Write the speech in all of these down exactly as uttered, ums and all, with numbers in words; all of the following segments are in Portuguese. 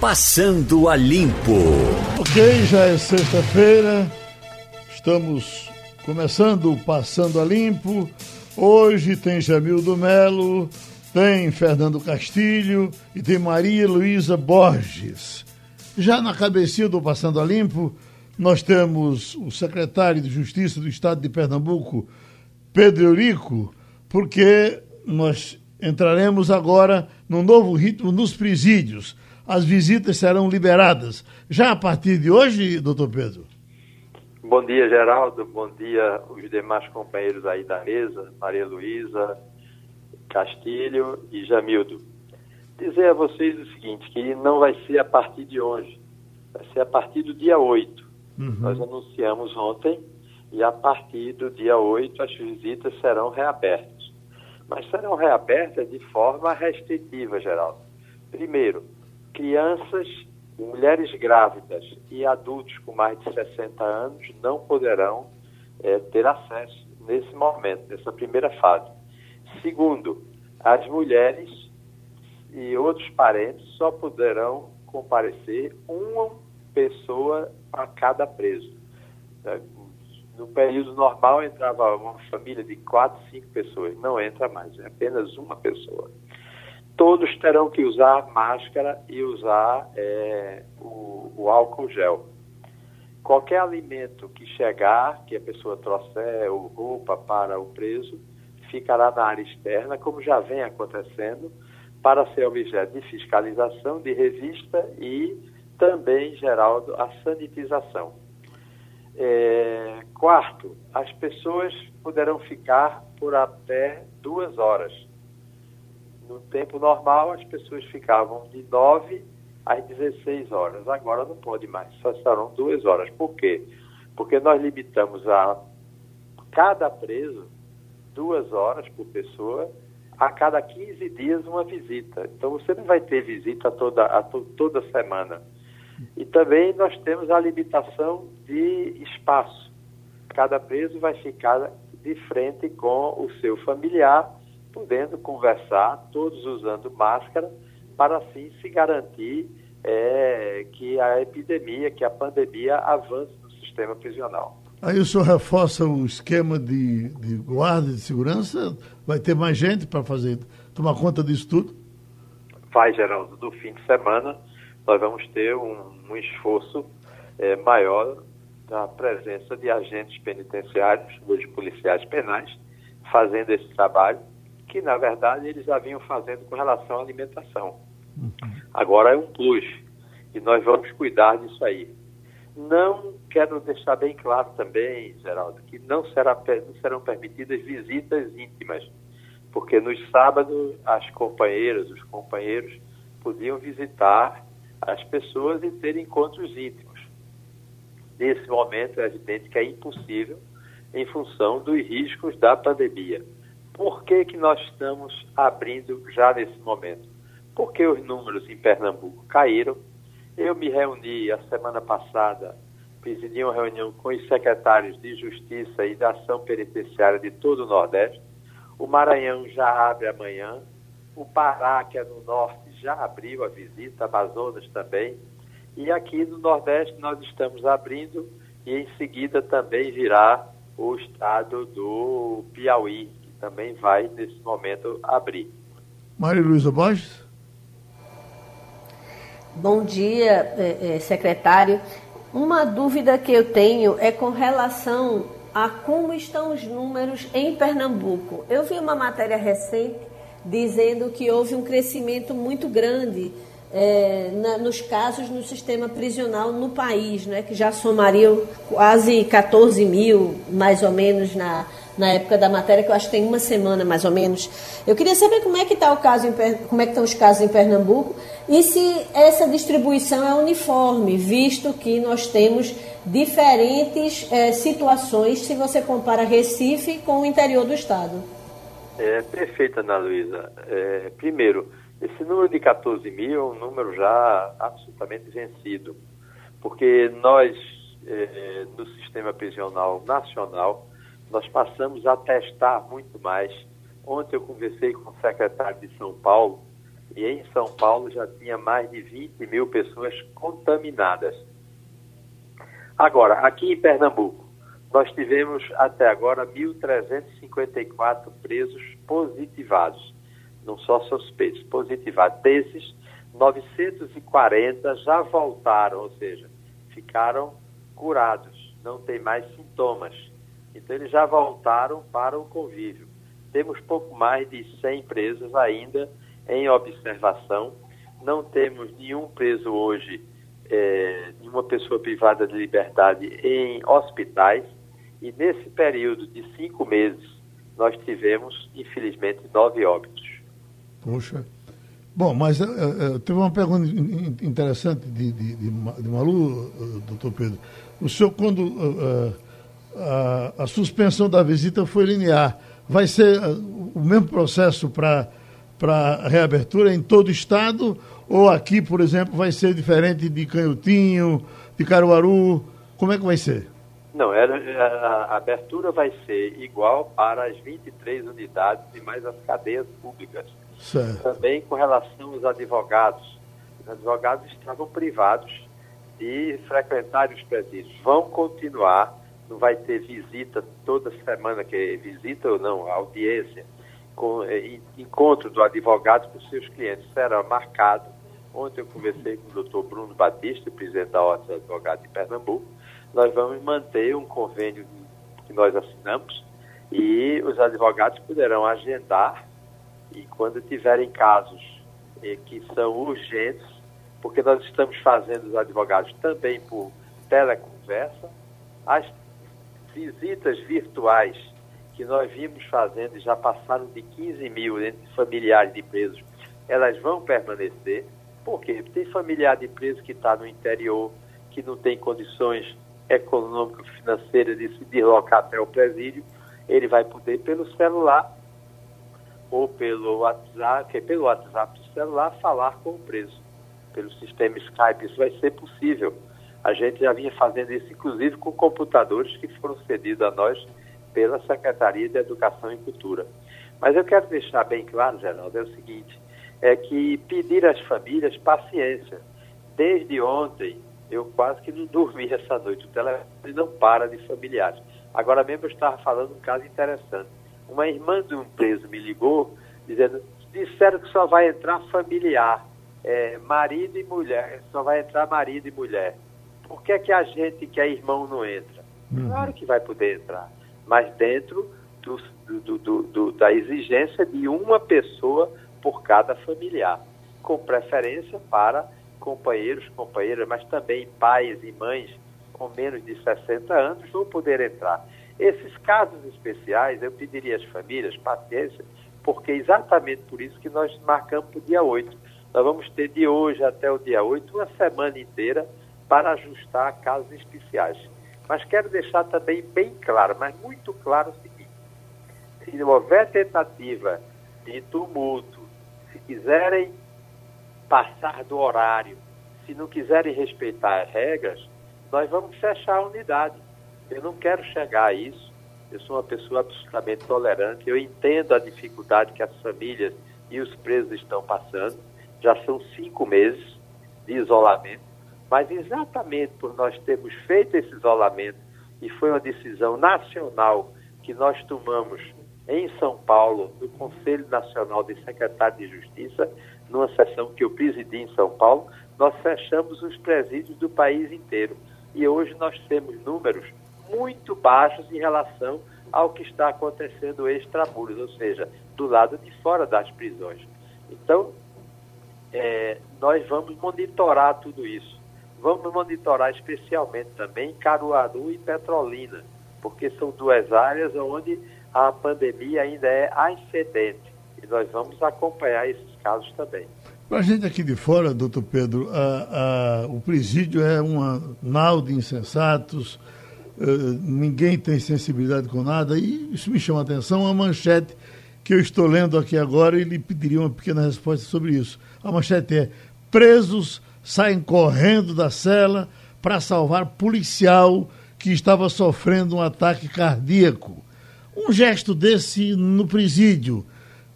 Passando a Limpo. Ok, já é sexta-feira, estamos começando o Passando a Limpo. Hoje tem Jamildo Melo, tem Fernando Castilho e tem Maria Luísa Borges. Já na cabecinha do Passando a Limpo, nós temos o secretário de Justiça do Estado de Pernambuco, Pedro Eurico, porque nós entraremos agora num novo ritmo nos presídios. As visitas serão liberadas. Já a partir de hoje, doutor Pedro? Bom dia, Geraldo. Bom dia os demais companheiros aí da mesa, Maria Luísa, Castilho e Jamildo. Dizer a vocês o seguinte, que não vai ser a partir de hoje, vai ser a partir do dia oito. Uhum. Nós anunciamos ontem e a partir do dia oito as visitas serão reabertas. Mas serão reabertas de forma restritiva, Geraldo. Primeiro, crianças, mulheres grávidas e adultos com mais de sessenta anos não poderão é, ter acesso nesse momento, nessa primeira fase. Segundo, as mulheres e outros parentes só poderão comparecer uma pessoa a cada preso. No período normal entrava uma família de quatro, cinco pessoas, não entra mais, é apenas uma pessoa. Todos terão que usar máscara e usar é, o, o álcool gel. Qualquer alimento que chegar, que a pessoa trouxer ou roupa para o preso, ficará na área externa, como já vem acontecendo, para ser objeto de fiscalização, de revista e também, Geraldo, a sanitização. É, quarto, as pessoas poderão ficar por até duas horas. No tempo normal, as pessoas ficavam de nove às dezesseis horas. Agora não pode mais, só serão duas horas. Por quê? Porque nós limitamos a cada preso duas horas por pessoa, a cada quinze dias uma visita. Então você não vai ter visita toda, a to, toda semana. E também nós temos a limitação de espaço. Cada preso vai ficar de frente com o seu familiar, podendo conversar, todos usando máscara, para assim se garantir é, que a epidemia, que a pandemia avance no sistema prisional. Aí o senhor reforça o esquema de, de guarda, de segurança? Vai ter mais gente para fazer, tomar conta disso tudo? Vai, Geraldo. No fim de semana, nós vamos ter um, um esforço é, maior da presença de agentes penitenciários, dos policiais penais, fazendo esse trabalho, que, na verdade, eles já vinham fazendo com relação à alimentação. Agora é um plus, e nós vamos cuidar disso aí. Não quero deixar bem claro também, Geraldo, que não, será, não serão permitidas visitas íntimas, porque nos sábados as companheiras, os companheiros podiam visitar as pessoas e ter encontros íntimos. Nesse momento, é evidente que é impossível em função dos riscos da pandemia. Por que que nós estamos abrindo já nesse momento? Porque os números em Pernambuco caíram. Eu me reuni a semana passada, presidi uma reunião com os secretários de Justiça e da Ação Penitenciária de todo o Nordeste. O Maranhão já abre amanhã. O Pará, que é no Norte, já abriu a visita. Amazonas também. E aqui no Nordeste nós estamos abrindo e em seguida também virá o estado do Piauí, também vai, nesse momento, abrir. Maria Luísa Borges. Bom dia, secretário. Uma dúvida que eu tenho é com relação a como estão os números em Pernambuco. Eu vi uma matéria recente dizendo que houve um crescimento muito grande é, na, nos casos no sistema prisional no país, né, que já somariam quase catorze mil, mais ou menos, na... na época da matéria, que eu acho que tem uma semana mais ou menos. Eu queria saber como é que tá o caso em, como é que estão os casos em Pernambuco e se essa distribuição é uniforme, visto que nós temos diferentes é, situações se você compara Recife com o interior do estado. É, perfeito, Ana Luísa. É, primeiro, esse número de catorze mil é um número já absolutamente vencido, porque nós, é, no sistema prisional nacional, nós passamos a testar muito mais. Ontem eu conversei com o secretário de São Paulo e em São Paulo já tinha mais de vinte mil pessoas contaminadas. Agora, aqui em Pernambuco, nós tivemos até agora mil trezentos e cinquenta e quatro presos positivados, não só suspeitos, positivados. Desses, novecentos e quarenta já voltaram, ou seja, ficaram curados, não tem mais sintomas. Então, eles já voltaram para o convívio. Temos pouco mais de cem presos ainda em observação. Não temos nenhum preso hoje, é, nenhuma pessoa privada de liberdade em hospitais. E nesse período de cinco meses, nós tivemos, infelizmente, nove óbitos. Puxa. Bom, mas eu, eu tive uma pergunta interessante de, de, de, de Malu, doutor Pedro. O senhor, quando uh, a, a suspensão da visita foi linear, vai ser uh, o mesmo processo para para reabertura em todo o estado? Ou aqui, por exemplo, vai ser diferente de Canhotinho, de Caruaru? Como é que vai ser? Não, a abertura vai ser igual para as vinte e três unidades e mais as cadeias públicas. Certo. Também com relação aos advogados. Os advogados estavam privados de frequentar os presídios. Vão continuar, não vai ter visita toda semana, que é visita ou não, audiência, com, é, encontro do advogado com seus clientes. Será marcado. Ontem eu conversei com o doutor Bruno Batista, presidente da Ordem dos Advogados de Pernambuco. Nós vamos manter um convênio que nós assinamos e os advogados poderão agendar, e quando tiverem casos eh, que são urgentes, porque nós estamos fazendo os advogados também por teleconversa, as visitas virtuais que nós vimos fazendo, já passaram de quinze mil entre familiares de presos, elas vão permanecer. Por quê? Porque tem familiar de preso que está no interior, que não tem condições econômicas, financeiras de se deslocar até o presídio, ele vai poder pelo celular ou pelo WhatsApp, pelo WhatsApp do celular, falar com o preso. Pelo sistema Skype, isso vai ser possível. A gente já vinha fazendo isso, inclusive, com computadores que foram cedidos a nós pela Secretaria de Educação e Cultura. Mas eu quero deixar bem claro, Geraldo, é o seguinte, é que pedir às famílias paciência. Desde ontem, eu quase que não dormi essa noite, o telefone não para de familiares. Agora mesmo eu estava falando um caso interessante. Uma irmã de um preso me ligou, dizendo, disseram que só vai entrar familiar, é, marido e mulher, só vai entrar marido e mulher. Por que é que a gente que é irmão não entra? Uhum. Claro que vai poder entrar, mas dentro do, do, do, do, da exigência de uma pessoa por cada familiar, com preferência para companheiros, companheiras, mas também pais e mães com menos de sessenta anos vão poder entrar. Esses casos especiais, eu pediria às famílias paciência, porque é exatamente por isso que nós marcamos o dia oito. Nós vamos ter de hoje até o dia oito uma semana inteira para ajustar casos especiais. Mas quero deixar também bem claro, mas muito claro o seguinte, se houver tentativa de tumulto, se quiserem passar do horário, se não quiserem respeitar as regras, nós vamos fechar a unidade. Eu não quero chegar a isso, eu sou uma pessoa absolutamente tolerante, eu entendo a dificuldade que as famílias e os presos estão passando, já são cinco meses de isolamento, mas exatamente por nós termos feito esse isolamento, e foi uma decisão nacional que nós tomamos em São Paulo, no Conselho Nacional de Secretários de Justiça, numa sessão que eu presidi em São Paulo, nós fechamos os presídios do país inteiro. E hoje nós temos números muito baixos em relação ao que está acontecendo extramuros, ou seja, do lado de fora das prisões. Então, é, nós vamos monitorar tudo isso. Vamos monitorar especialmente também Caruaru e Petrolina, porque são duas áreas onde a pandemia ainda é ascendente. E nós vamos acompanhar esses casos também. Para a gente aqui de fora, doutor Pedro, a, a, o presídio é uma nau de insensatos, Uh, ninguém tem sensibilidade com nada, e isso me chama a atenção. A manchete que eu estou lendo aqui agora, ele pediria uma pequena resposta sobre isso. A manchete é: presos saem correndo da cela para salvar policial que estava sofrendo um ataque cardíaco. Um gesto desse no presídio,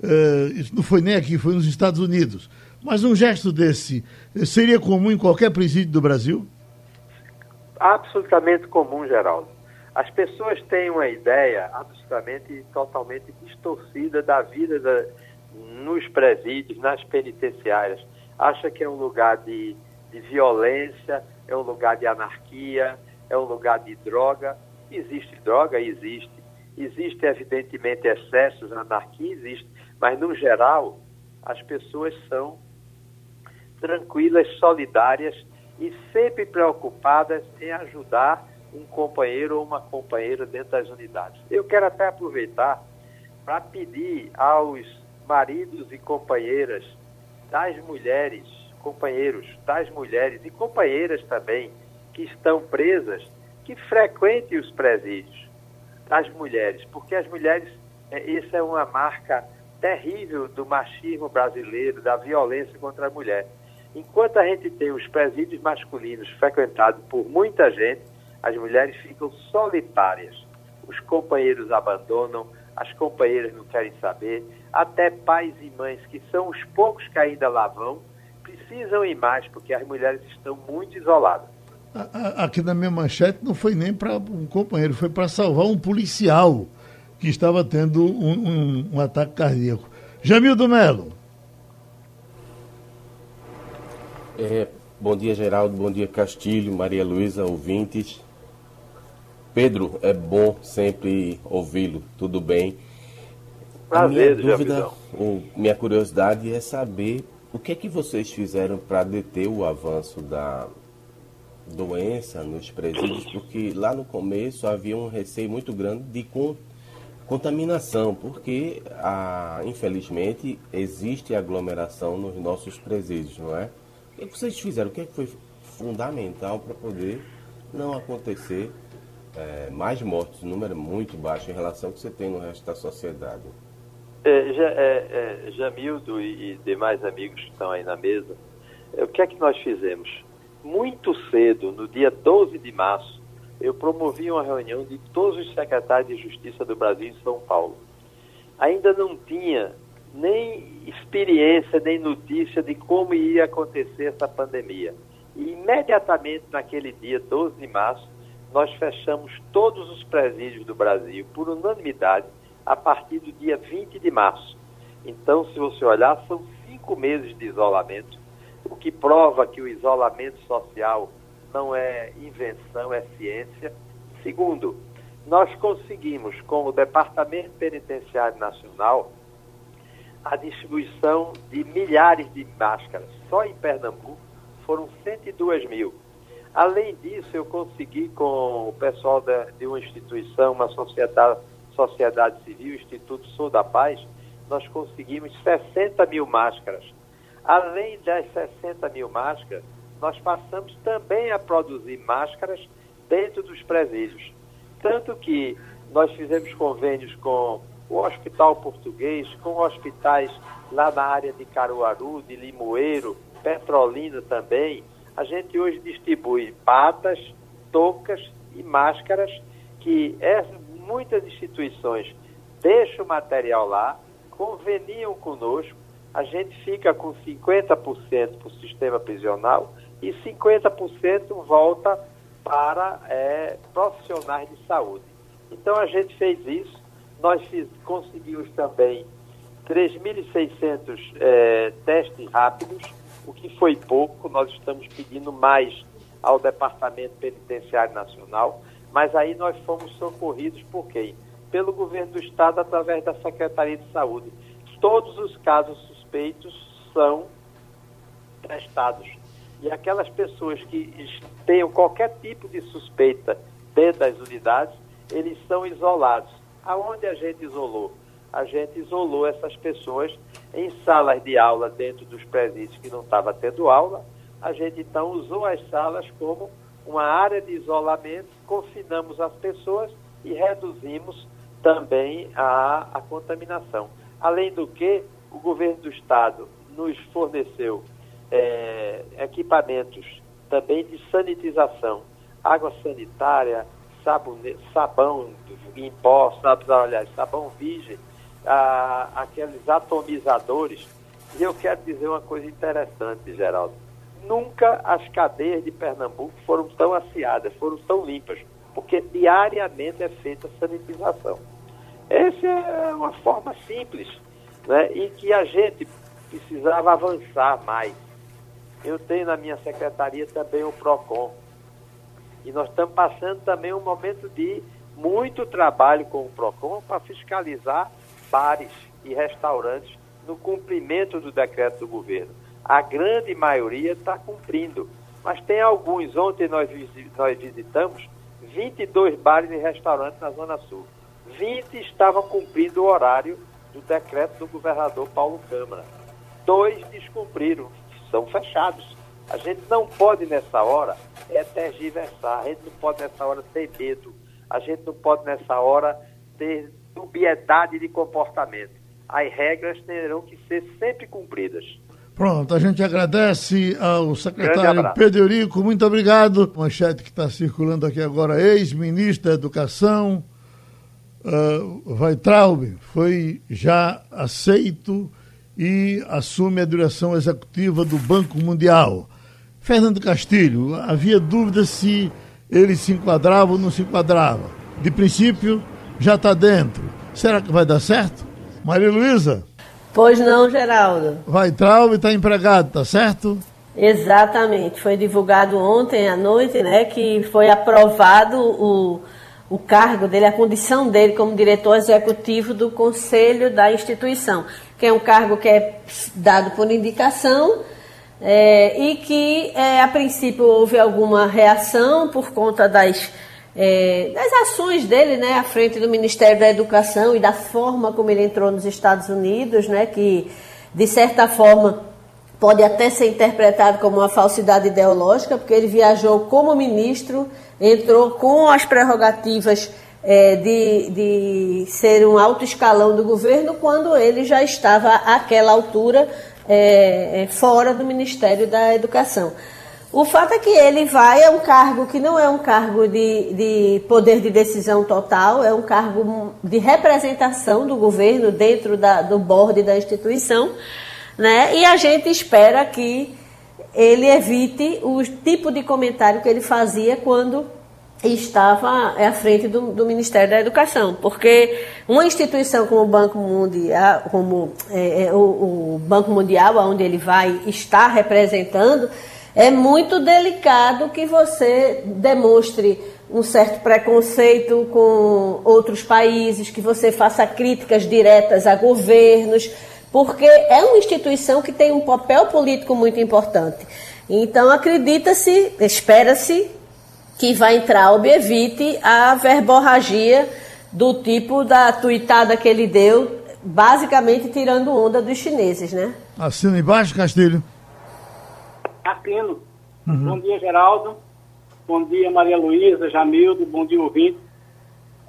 uh, isso não foi nem aqui, foi nos Estados Unidos, Mas um gesto desse seria comum em qualquer presídio do Brasil? Absolutamente comum, Geraldo. As pessoas têm uma ideia absolutamente e totalmente distorcida da vida da, nos presídios, nas penitenciárias. Acha que é um lugar de, de violência, é um lugar de anarquia, é um lugar de droga. Existe droga? Existe. Existe, evidentemente, excessos, anarquia existe, mas, no geral, as pessoas são tranquilas, solidárias e sempre preocupadas em ajudar um companheiro ou uma companheira dentro das unidades. Eu quero até aproveitar para pedir aos maridos e companheiras das mulheres, companheiros das mulheres e companheiras também que estão presas, que frequentem os presídios das mulheres, porque as mulheres, essa é uma marca terrível do machismo brasileiro, da violência contra a mulher. Enquanto a gente tem os presídios masculinos frequentados por muita gente, as mulheres ficam solitárias. Os companheiros abandonam, as companheiras não querem saber, até pais e mães, que são os poucos que ainda lá vão, precisam ir mais, porque as mulheres estão muito isoladas. Aqui na minha manchete não foi nem para um companheiro, foi para salvar um policial que estava tendo um, um, um ataque cardíaco. Jamildo Melo. É, bom dia, Geraldo, bom dia, Castilho, Maria Luísa, ouvintes. Pedro, é bom sempre ouvi-lo, tudo bem? Prazer, minha dúvida, o, minha curiosidade é saber o que é que vocês fizeram para deter o avanço da doença nos presídios, porque lá no começo havia um receio muito grande de com contaminação, porque, ah, infelizmente, existe aglomeração nos nossos presídios, não é? O que vocês fizeram? O que foi fundamental para poder não acontecer é, mais mortes? O número é muito baixo em relação ao que você tem no resto da sociedade. É, já, é, é, Jamildo e, e demais amigos que estão aí na mesa, é, o que é que nós fizemos? Muito cedo, no dia doze de março, eu promovi uma reunião de todos os secretários de Justiça do Brasil em São Paulo. Ainda não tinha nem experiência, nem notícia de como ia acontecer essa pandemia. E imediatamente naquele dia, doze de março, nós fechamos todos os presídios do Brasil, por unanimidade, a partir do dia vinte de março. Então, se você olhar, são cinco meses de isolamento, o que prova que o isolamento social não é invenção, é ciência. Segundo, nós conseguimos, com o Departamento Penitenciário Nacional, a distribuição de milhares de máscaras. Só em Pernambuco foram cento e dois mil. Além disso, eu consegui com o pessoal da, de uma instituição, uma sociedade, sociedade civil, Instituto Sou da Paz, nós conseguimos sessenta mil máscaras. Além das sessenta mil máscaras, nós passamos também a produzir máscaras dentro dos presídios. Tanto que nós fizemos convênios com o Hospital Português, com hospitais lá na área de Caruaru, de Limoeiro, Petrolina também. A gente hoje distribui batas, toucas e máscaras que muitas instituições deixam o material lá, conveniam conosco, a gente fica com cinquenta por cento para o sistema prisional e cinquenta por cento volta para é, profissionais de saúde. Então, a gente fez isso. Nós fiz, conseguimos também três mil e seiscentos é, testes rápidos, o que foi pouco. Nós estamos pedindo mais ao Departamento Penitenciário Nacional, mas aí nós fomos socorridos por quem? Pelo governo do Estado, através da Secretaria de Saúde. Todos os casos suspeitos são testados. E aquelas pessoas que tenham qualquer tipo de suspeita dentro das unidades, eles são isolados. Aonde a gente isolou? A gente isolou essas pessoas em salas de aula dentro dos presídios que não estava tendo aula. A gente, então, usou as salas como uma área de isolamento, confinamos as pessoas e reduzimos também a, a contaminação. Além do que, o governo do Estado nos forneceu é, equipamentos também de sanitização, água sanitária, sabone, sabão em pó, sabão, aliás, sabão virgem, a, aqueles atomizadores E eu quero dizer uma coisa interessante, Geraldo. Nunca as cadeias de Pernambuco foram tão asseadas, foram tão limpas, porque diariamente é feita a sanitização. Essa é uma forma simples, né, e que a gente precisava avançar mais. Eu tenho na minha secretaria também o PROCON. E nós estamos passando também um momento de muito trabalho com o PROCON para fiscalizar bares e restaurantes no cumprimento do decreto do governo. A grande maioria está cumprindo, mas tem alguns. Ontem nós visitamos vinte e dois bares e restaurantes na Zona Sul. vinte estavam cumprindo o horário do decreto do governador Paulo Câmara. Dois descumpriram, são fechados. A gente não pode, nessa hora, é tergiversar. A gente não pode, nessa hora, ter medo. A gente não pode, nessa hora, ter dubiedade de comportamento. As regras terão que ser sempre cumpridas. Pronto, a gente agradece ao secretário Pedro Eurico. Muito obrigado. Manchete que está circulando aqui agora, ex-ministro da Educação, uh, Weintraub, foi já aceito e assume a direção executiva do Banco Mundial. Fernando Castilho, havia dúvida se ele se enquadrava ou não se enquadrava. De princípio, já está dentro. Será que vai dar certo? Maria Luísa? Pois não, Geraldo. Weintraub está empregado, tá certo? Exatamente. Foi divulgado ontem à noite, né, que foi aprovado o, o cargo dele, a condição dele como diretor executivo do Conselho da instituição, que é um cargo que é dado por indicação, é, e que, é, a princípio, houve alguma reação por conta das, é, das ações dele, né, à frente do Ministério da Educação e da forma como ele entrou nos Estados Unidos, né, que, de certa forma, pode até ser interpretado como uma falsidade ideológica, porque ele viajou como ministro, entrou com as prerrogativas É, de, de ser um alto escalão do governo, quando ele já estava àquela altura é, fora do Ministério da Educação. O fato é que ele vai, é um cargo que não é um cargo de, de poder de decisão total, é um cargo de representação do governo dentro da, do board da instituição, né? E a gente espera que ele evite o tipo de comentário que ele fazia quando estava à frente do, do Ministério da Educação, porque uma instituição como o Banco Mundial, como é, o, o Banco Mundial, onde ele vai estar representando, é muito delicado que você demonstre um certo preconceito com outros países, que você faça críticas diretas a governos, porque é uma instituição que tem um papel político muito importante. Então, acredita-se, espera-se, que Weintraub evite a verborragia do tipo da tuitada que ele deu, basicamente tirando onda dos chineses, né? Assina embaixo, Castilho. Assino. Uhum. Bom dia, Geraldo. Bom dia, Maria Luísa, Jamildo. Bom dia, ouvinte.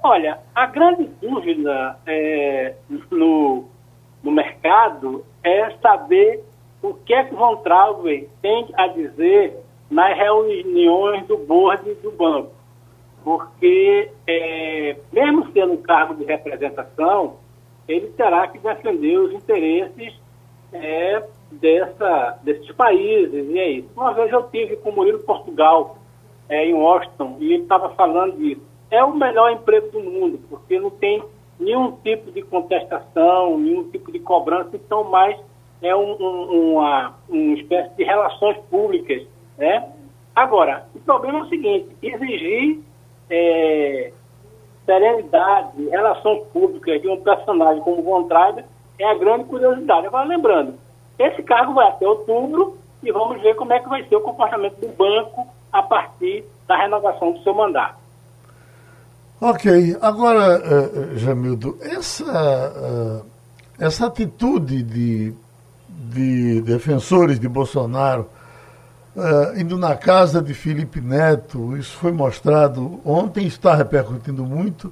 Olha, a grande dúvida é, no, no mercado é saber o que é que Weintraub tem a dizer nas reuniões do board do banco, porque é, mesmo sendo um cargo de representação, ele terá que defender os interesses é, dessa, desses países, e é isso. Uma vez eu tive com o Murilo Portugal, é, em Washington, e ele estava falando disso. É o melhor emprego do mundo, porque não tem nenhum tipo de contestação, nenhum tipo de cobrança, então mais é um, um, uma, uma espécie de relações públicas. É. Agora, o problema é o seguinte: exigir é, serenidade, relações públicas de um personagem como Weintraub é a grande curiosidade. Agora, lembrando, esse cargo vai até outubro e vamos ver como é que vai ser o comportamento do banco a partir da renovação do seu mandato. Ok. Agora, uh, Jamildo, essa, uh, essa atitude de, de defensores de Bolsonaro Uh, indo na casa de Felipe Neto, isso foi mostrado ontem, está repercutindo muito,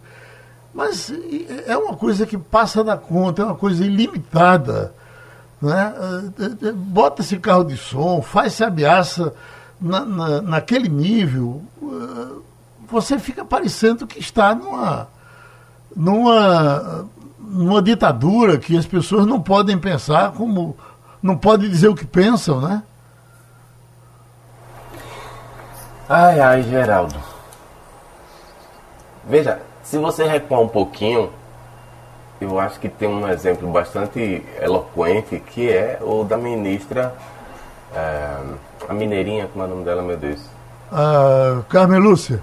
mas é uma coisa que passa da conta, é uma coisa ilimitada, né? uh, bota-se carro de som, faz-se ameaça na, na, naquele nível, uh, você fica parecendo que está numa, numa, numa ditadura que as pessoas não podem pensar como não pode dizer o que pensam, né? Ai, ai, Geraldo. Veja, se você recuar um pouquinho, eu acho que tem um exemplo bastante eloquente, que é o da ministra, é, a mineirinha, como é o nome dela, meu Deus? Ah, Carmen Lúcia.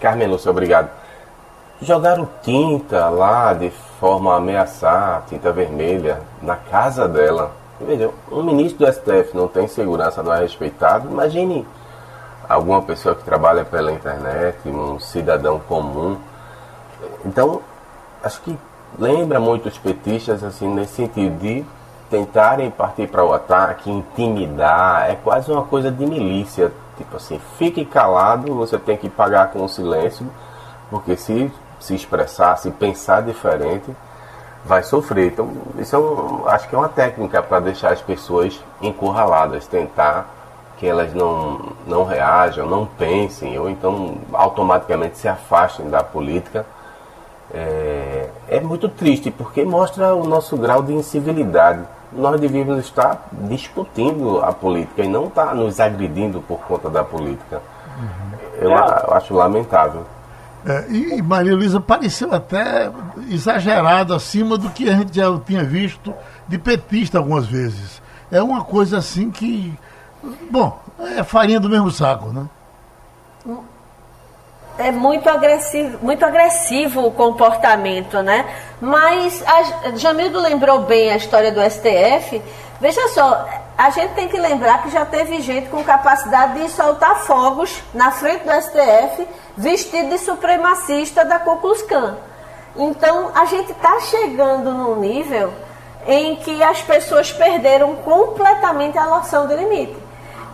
Carmen Lúcia, obrigado. Jogaram tinta lá de forma a ameaçar, tinta vermelha, na casa dela. Veja, um ministro do S T F não tem segurança, não é respeitado, imagine... alguma pessoa que trabalha pela internet, um cidadão comum. Então, acho que lembra muito os petistas, assim, nesse sentido de tentarem partir para o ataque, intimidar. É quase uma coisa de milícia. Tipo assim, fique calado, você tem que pagar com o silêncio, porque se se expressar, se pensar diferente, vai sofrer. Então, isso é um, acho que é uma técnica para deixar as pessoas encurraladas, tentar... que elas não, não reajam, não pensem, ou então automaticamente se afastem da política. É, é muito triste, porque mostra o nosso grau de incivilidade. Nós devíamos estar discutindo a política e não estar nos agredindo por conta da política. Uhum. Eu é. acho lamentável. É, e Maria Luísa pareceu até exagerado, acima do que a gente já tinha visto de petista algumas vezes. É uma coisa assim que... bom, é farinha do mesmo saco, né? É muito agressivo, muito agressivo o comportamento, né? Mas a, Jamildo lembrou bem a história do S T F. Veja só, a gente tem que lembrar que já teve gente com capacidade de soltar fogos na frente do S T F, vestido de supremacista da Ku Klux Klan. Então, a gente está chegando num nível em que as pessoas perderam completamente a noção de limite.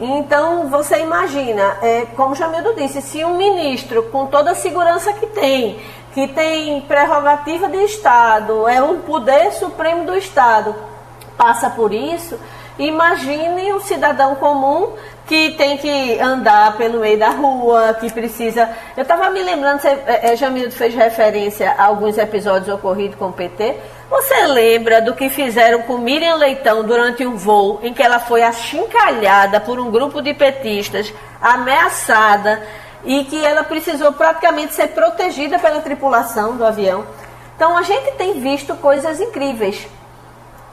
Então, você imagina, é, como Jamildo disse, se um ministro, com toda a segurança que tem, que tem prerrogativa de Estado, é um poder supremo do Estado, passa por isso, imagine um cidadão comum que tem que andar pelo meio da rua, que precisa... Eu estava me lembrando, você, é, Jamildo fez referência a alguns episódios ocorridos com o P T. Você lembra do que fizeram com Miriam Leitão durante um voo em que ela foi achincalhada por um grupo de petistas, ameaçada, e que ela precisou praticamente ser protegida pela tripulação do avião? Então, a gente tem visto coisas incríveis.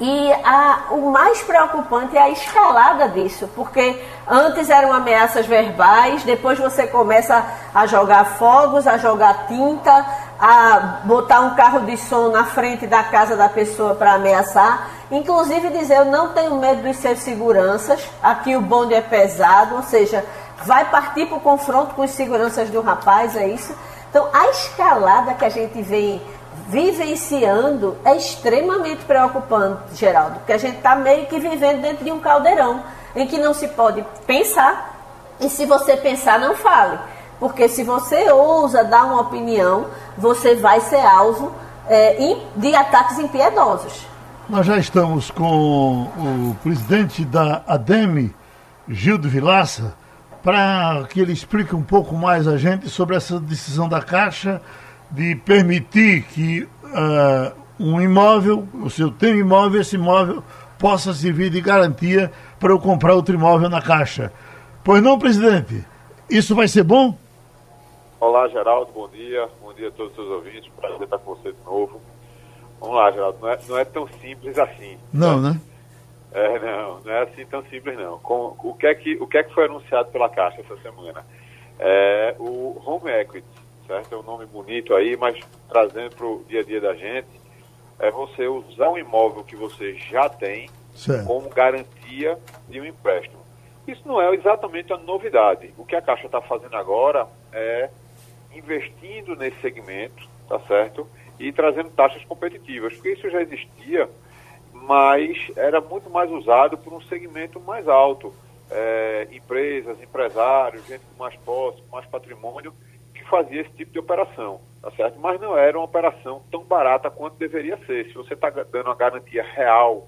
E a, o mais preocupante é a escalada disso, porque antes eram ameaças verbais, depois você começa a jogar fogos, a jogar tinta, a botar um carro de som na frente da casa da pessoa para ameaçar. Inclusive dizer, eu não tenho medo dos seus seguranças, aqui o bonde é pesado, ou seja, vai partir para o confronto com os seguranças do rapaz, é isso. Então, a escalada que a gente vem... vivenciando é extremamente preocupante, Geraldo, porque a gente está meio que vivendo dentro de um caldeirão em que não se pode pensar, e se você pensar, não fale, porque se você ousa dar uma opinião, você vai ser alvo é, de ataques impiedosos. Nós já estamos com o presidente da Ademi, Gildo Vilaça, para que ele explique um pouco mais a gente sobre essa decisão da Caixa de permitir que uh, um imóvel, se eu tenho imóvel, esse imóvel possa servir de garantia para eu comprar outro imóvel na Caixa. Pois não, presidente? Isso vai ser bom? Olá, Geraldo, bom dia. Bom dia a todos os seus ouvintes. Prazer estar com você de novo. Vamos lá, Geraldo. Não é, não é tão simples assim. Não, né? É, não. Não é assim tão simples, não. Com, o, que é que, o que é que foi anunciado pela Caixa essa semana? É, o Home Equity, certo? É um nome bonito aí, mas trazendo para o dia a dia da gente, é você usar um imóvel que você já tem, certo, como garantia de um empréstimo. Isso não é exatamente uma novidade. O que a Caixa está fazendo agora é investindo nesse segmento, tá certo? E trazendo taxas competitivas, porque isso já existia, mas era muito mais usado por um segmento mais alto. É, empresas, empresários, gente com mais posse, com mais patrimônio, fazia esse tipo de operação, tá certo? Mas não era uma operação tão barata quanto deveria ser. Se você está dando uma garantia real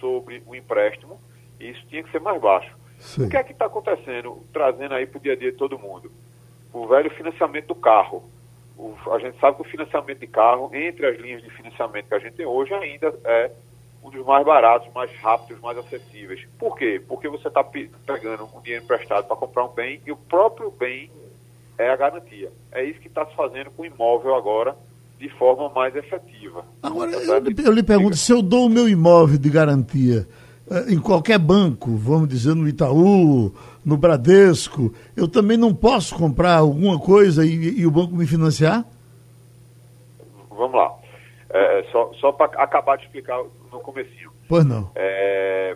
sobre o empréstimo, isso tinha que ser mais baixo. Sim. O que é que está acontecendo, trazendo aí para o dia a dia de todo mundo? O velho financiamento do carro. O, a gente sabe que o financiamento de carro, entre as linhas de financiamento que a gente tem hoje, ainda é um dos mais baratos, mais rápidos, mais acessíveis. Por quê? Porque você está pegando um dinheiro emprestado para comprar um bem e o próprio bem é a garantia. É isso que está se fazendo com o imóvel agora, de forma mais efetiva. Agora, eu lhe, eu lhe pergunto, se eu dou o meu imóvel de garantia em qualquer banco, vamos dizer no Itaú, no Bradesco, eu também não posso comprar alguma coisa e, e o banco me financiar? Vamos lá. É, só só para acabar de explicar no comecinho. Pois não. É,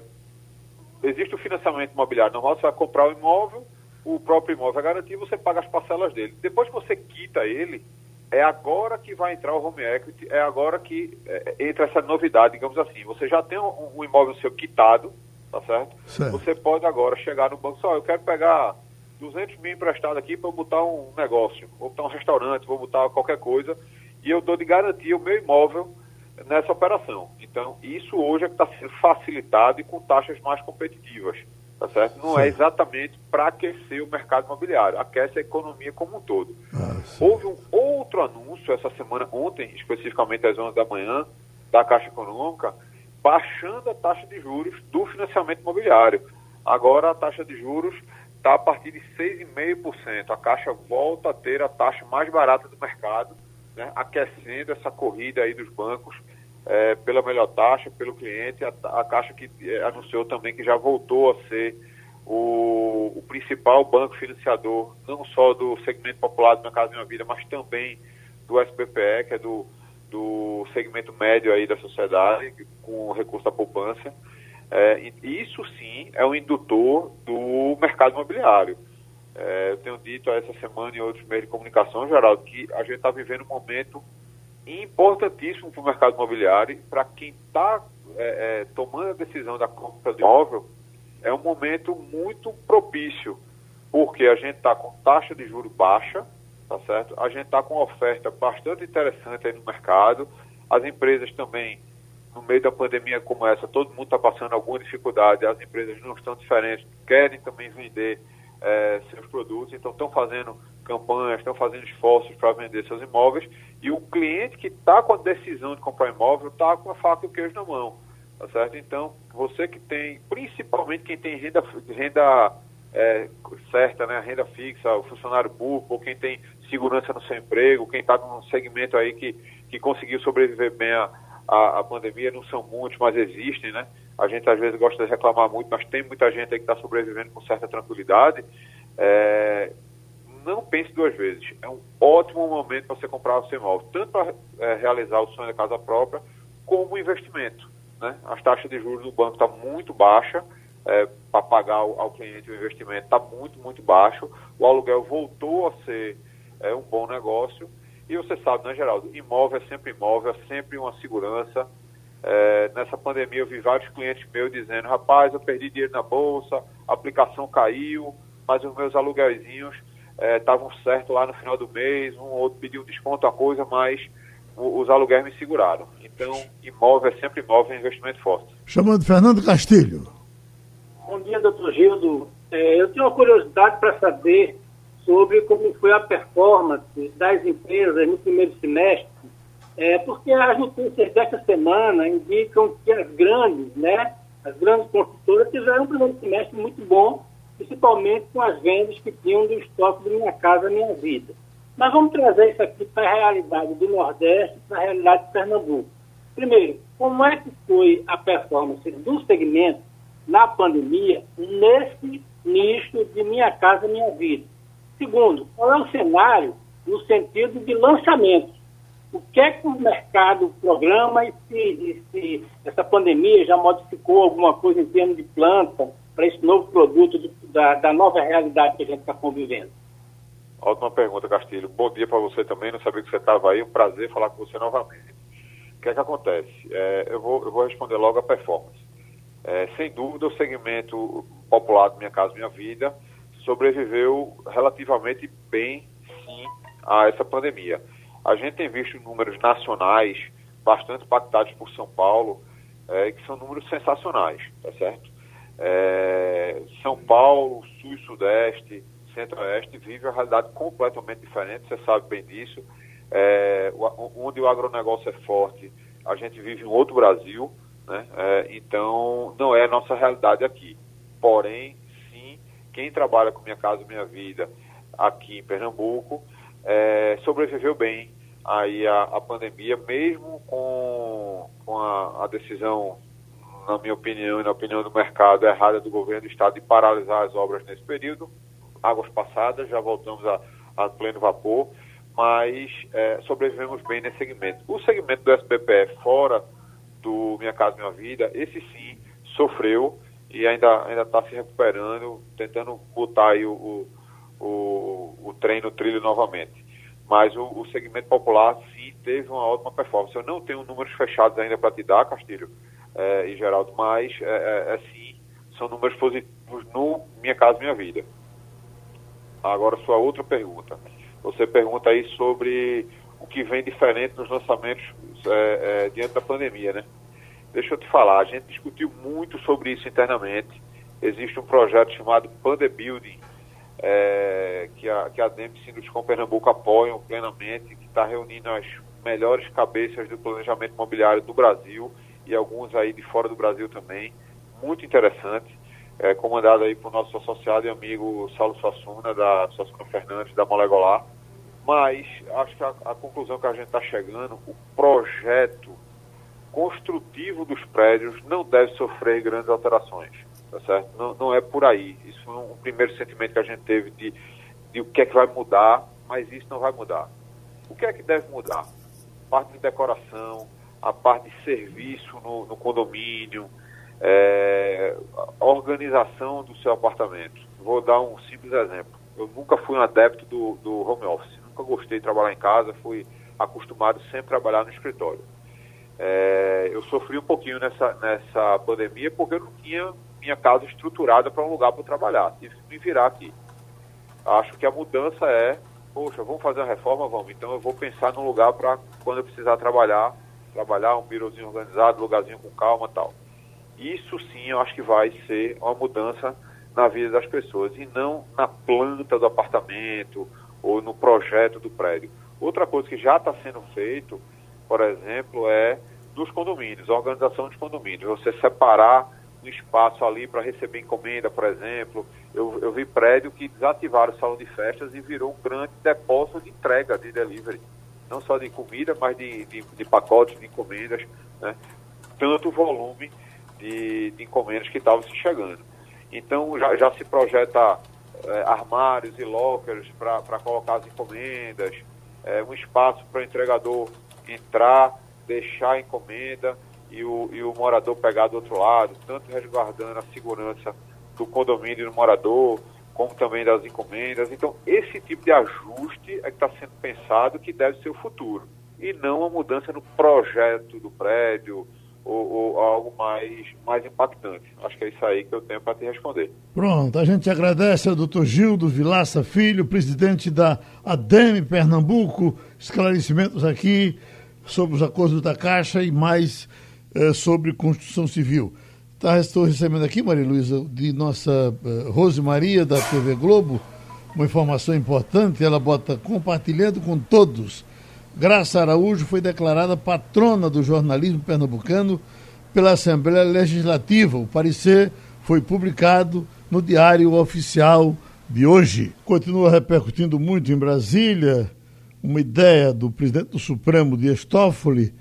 existe o financiamento imobiliário normal, você vai comprar o imóvel, o próprio imóvel é garantido, você paga as parcelas dele. Depois que você quita ele, é agora que vai entrar o Home Equity, é agora que é, entra essa novidade, digamos assim. Você já tem um, um imóvel seu quitado, tá certo? certo? Você pode agora chegar no banco e só, eu quero pegar duzentos mil emprestado aqui para eu botar um negócio, vou botar um restaurante, vou botar qualquer coisa, e eu dou de garantia o meu imóvel nessa operação. Então, isso hoje é que está sendo facilitado e com taxas mais competitivas, tá certo? Não sim. é exatamente para aquecer o mercado imobiliário, aquece a economia como um todo. Ah, houve um outro anúncio essa semana, ontem, especificamente às onze da manhã, da Caixa Econômica, baixando a taxa de juros do financiamento imobiliário. Agora a taxa de juros está a partir de seis vírgula cinco por cento. A Caixa volta a ter a taxa mais barata do mercado, né, aquecendo essa corrida aí dos bancos é, pela melhor taxa, pelo cliente. A, a Caixa que é, anunciou também que já voltou a ser o, o principal banco financiador, não só do segmento popular do Minha Casa Minha Vida, mas também do S B P E, que é do, do segmento médio aí da sociedade, com recurso da poupança. É, isso sim é um indutor do mercado imobiliário. É, eu tenho dito essa semana em outros meios de comunicação, Geraldo, que a gente está vivendo um momento importantíssimo para o mercado imobiliário. Para quem está é, é, tomando a decisão da compra de imóvel, é um momento muito propício, porque a gente está com taxa de juros baixa, tá certo? A gente está com uma oferta bastante interessante aí no mercado. As empresas também, no meio da pandemia como essa, todo mundo está passando alguma dificuldade, as empresas não estão diferentes, querem também vender É, seus produtos, então estão fazendo campanhas, estão fazendo esforços para vender seus imóveis, e o cliente que está com a decisão de comprar imóvel está com a faca e o queijo na mão, tá certo? Então, você que tem, principalmente quem tem renda, renda é, certa, né, renda fixa, o funcionário público, ou quem tem segurança no seu emprego, quem está num segmento aí que, que conseguiu sobreviver bem a, a, a pandemia, não são muitos, mas existem, né? A gente às vezes gosta de reclamar muito, mas tem muita gente aí que está sobrevivendo com certa tranquilidade. É, não pense duas vezes. É um ótimo momento para você comprar o seu imóvel, tanto para é, realizar o sonho da casa própria, como o investimento, né? As taxas de juros do banco estão tá muito baixas, é, para pagar ao, ao cliente o investimento está muito, muito baixo. O aluguel voltou a ser é, um bom negócio. E você sabe, né, Geraldo? Imóvel é sempre imóvel, é sempre uma segurança. É, nessa pandemia eu vi vários clientes meus dizendo, rapaz, eu perdi dinheiro na bolsa, a aplicação caiu, mas os meus aluguelzinhos estavam é, certos lá no final do mês, um outro pediu um desconto, a coisa, mas os aluguéis me seguraram. Então, imóvel é sempre imóvel, é investimento forte. Chamando Fernando Castilho. Bom dia, doutor Gildo. É, eu tenho uma curiosidade para saber sobre como foi a performance das empresas no primeiro semestre. É, porque as notícias desta semana indicam que as grandes, né, as grandes construtoras tiveram um primeiro semestre muito bom, principalmente com as vendas que tinham do estoque do Minha Casa Minha Vida. Mas vamos trazer isso aqui para a realidade do Nordeste, para a realidade de Pernambuco. Primeiro, como é que foi a performance do segmento na pandemia nesse nicho de Minha Casa Minha Vida? Segundo, qual é o cenário no sentido de lançamentos? O que é que o mercado programa e se, e se essa pandemia já modificou alguma coisa em termos de planta para esse novo produto de, da, da nova realidade que a gente está convivendo? Ótima pergunta, Castilho. Bom dia para você também. Não sabia que você estava aí. Um prazer falar com você novamente. O que é que acontece? É, eu, vou, eu vou responder logo a performance. É, sem dúvida, o segmento popular do Minha Casa Minha Vida sobreviveu relativamente bem, sim, a essa pandemia. A gente tem visto números nacionais bastante impactados por São Paulo, é, que são números sensacionais, tá certo? É, São Paulo, Sul, Sudeste, Centro-Oeste vive uma realidade completamente diferente, você sabe bem disso. É, onde o agronegócio é forte, a gente vive um outro Brasil, né? É, então, não é a nossa realidade aqui. Porém, sim, quem trabalha com Minha Casa Minha Vida aqui em Pernambuco é, sobreviveu bem aí a, a pandemia, mesmo com, com a, a decisão, na minha opinião e na opinião do mercado, errada do governo do estado de paralisar as obras nesse período. Águas passadas, já voltamos a, a pleno vapor, mas é, sobrevivemos bem nesse segmento. O segmento do S B P E fora do Minha Casa Minha Vida, esse sim sofreu e ainda ainda está se recuperando, tentando botar aí o, o, o, o trem no trilho novamente. Mas o, o segmento popular sim teve uma ótima performance. Eu não tenho números fechados ainda para te dar, Castilho, É, e Geraldo, mas é, é, é, sim, são números positivos no Minha Casa Minha Vida. Agora, sua outra pergunta. Você pergunta aí sobre o que vem diferente nos lançamentos é, é, diante da pandemia, né? Deixa eu te falar, a gente discutiu muito sobre isso internamente. Existe um projeto chamado Pandebuilding, é, que a, que a Ademi e Sinduscom Pernambuco apoiam plenamente, que está reunindo as melhores cabeças do planejamento imobiliário do Brasil e alguns aí de fora do Brasil também, muito interessante, é, comandado aí por nosso associado e amigo Saulo Suassuna, da Suassuna Fernandes, da Molegolar. Mas acho que a, a conclusão que a gente está chegando, o projeto construtivo dos prédios não deve sofrer grandes alterações, tá certo? Não, não é por aí. Isso foi um primeiro sentimento que a gente teve de, de o que é que vai mudar, mas isso não vai mudar. O que é que deve mudar? Parte de decoração, a parte de serviço no, no condomínio, é, a organização do seu apartamento. Vou dar um simples exemplo. Eu nunca fui um adepto do, do home office, nunca gostei de trabalhar em casa, fui acostumado sempre a trabalhar no escritório. É, eu sofri um pouquinho nessa, nessa pandemia porque eu não tinha minha casa estruturada para um lugar para trabalhar, tive que me virar aqui. Acho que a mudança é, poxa, vamos fazer a reforma? Vamos. Então eu vou pensar num lugar para quando eu precisar trabalhar, trabalhar um birozinho organizado, lugarzinho com calma e tal. Isso sim, eu acho que vai ser uma mudança na vida das pessoas, e não na planta do apartamento ou no projeto do prédio. Outra coisa que já está sendo feito, por exemplo, é dos condomínios, a organização dos condomínios. Você separar um espaço ali para receber encomenda, por exemplo. Eu, eu vi prédio que desativaram o salão de festas e virou um grande depósito de entrega, de delivery. Não só de comida, mas de, de, de pacotes, de encomendas, né? Tanto volume de, de encomendas que estavam se chegando. Então, já, já se projeta é, armários e lockers para colocar as encomendas, é, um espaço para o entregador entrar, deixar a encomenda e o, e o morador pegar do outro lado, tanto resguardando a segurança do condomínio e do morador, como também das encomendas. Então, esse tipo de ajuste é que está sendo pensado, que deve ser o futuro, e não a mudança no projeto do prédio ou, ou algo mais, mais impactante. Acho que é isso aí que eu tenho para te responder. Pronto, a gente agradece ao doutor Gildo Vilaça Filho, presidente da Ademi Pernambuco, esclarecimentos aqui sobre os acordos da Caixa e mais eh, sobre construção civil. Estou recebendo aqui, Maria Luísa, de nossa Rose Maria, da T V Globo, uma informação importante. Ela bota compartilhando com todos. Graça Araújo foi declarada patrona do jornalismo pernambucano pela Assembleia Legislativa. O parecer foi publicado no Diário Oficial de hoje. Continua repercutindo muito em Brasília uma ideia do presidente do Supremo, Dias Toffoli,